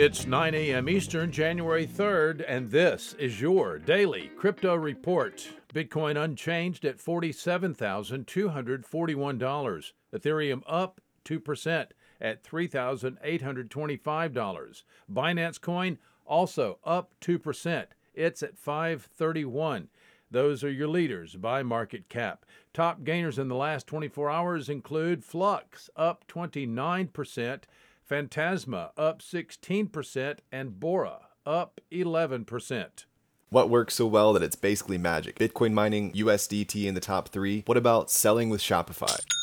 It's 9 a.m. Eastern, January 3rd, and this is your Daily Crypto Report. Bitcoin unchanged at $47,241. Ethereum up 2% at $3,825. Binance Coin also up 2%. It's at $531. Those are your leaders by market cap. Top gainers in the last 24 hours include Flux, up 29%, Phantasma, up 16%, and Bora, up 11%. What works so well that it's basically magic? Bitcoin mining, USDT in the top three. What about selling with Shopify?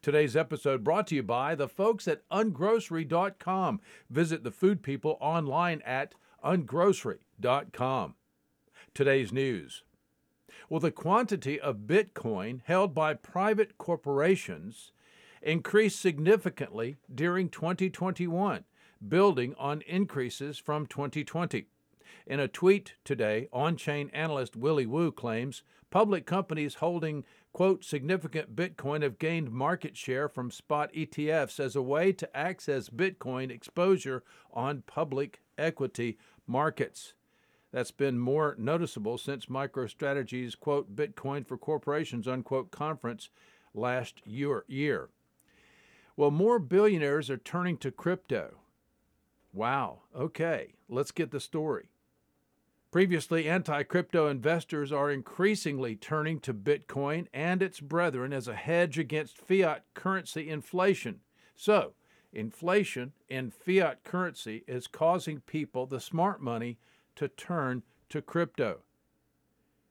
Today's episode brought to you by the folks at Ungrocery.com. Visit the food people online at Ungrocery.com. Today's news. Well, the quantity of Bitcoin held by private corporations increased significantly during 2021, building on increases from 2020. In a tweet today, on-chain analyst Willy Woo claims public companies holding, quote, significant Bitcoin have gained market share from spot ETFs as a way to access Bitcoin exposure on public equity markets. That's been more noticeable since MicroStrategy's, quote, Bitcoin for Corporations, unquote, conference last year. Well, more billionaires are turning to crypto. Wow. Okay, let's get the story. Previously, anti-crypto investors are increasingly turning to Bitcoin and its brethren as a hedge against fiat currency inflation. So, inflation in fiat currency is causing people, the smart money, to turn to crypto.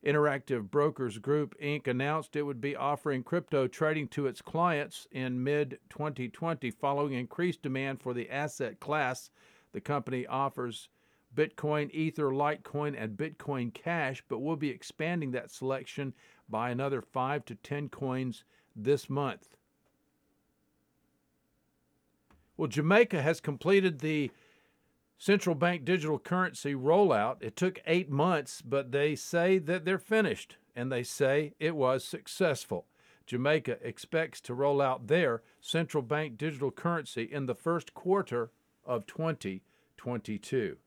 Interactive Brokers Group, Inc. announced it would be offering crypto trading to its clients in mid-2020 following increased demand for the asset class. The company offers Bitcoin, Ether, Litecoin, and Bitcoin Cash, but will be expanding that selection by another 5 to 10 coins this month. Well, Jamaica has completed the central bank digital currency rollout. It took 8 months, but they say that they're finished, and they say it was successful. Jamaica expects to roll out their central bank digital currency in the first quarter of 2022.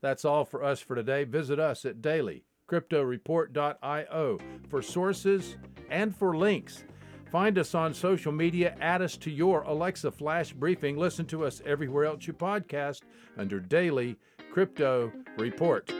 That's all for us for today. Visit us at dailycryptoreport.io for sources and for links. Find us on social media. Add us to your Alexa Flash Briefing. Listen to us everywhere else you podcast under Daily Crypto Report.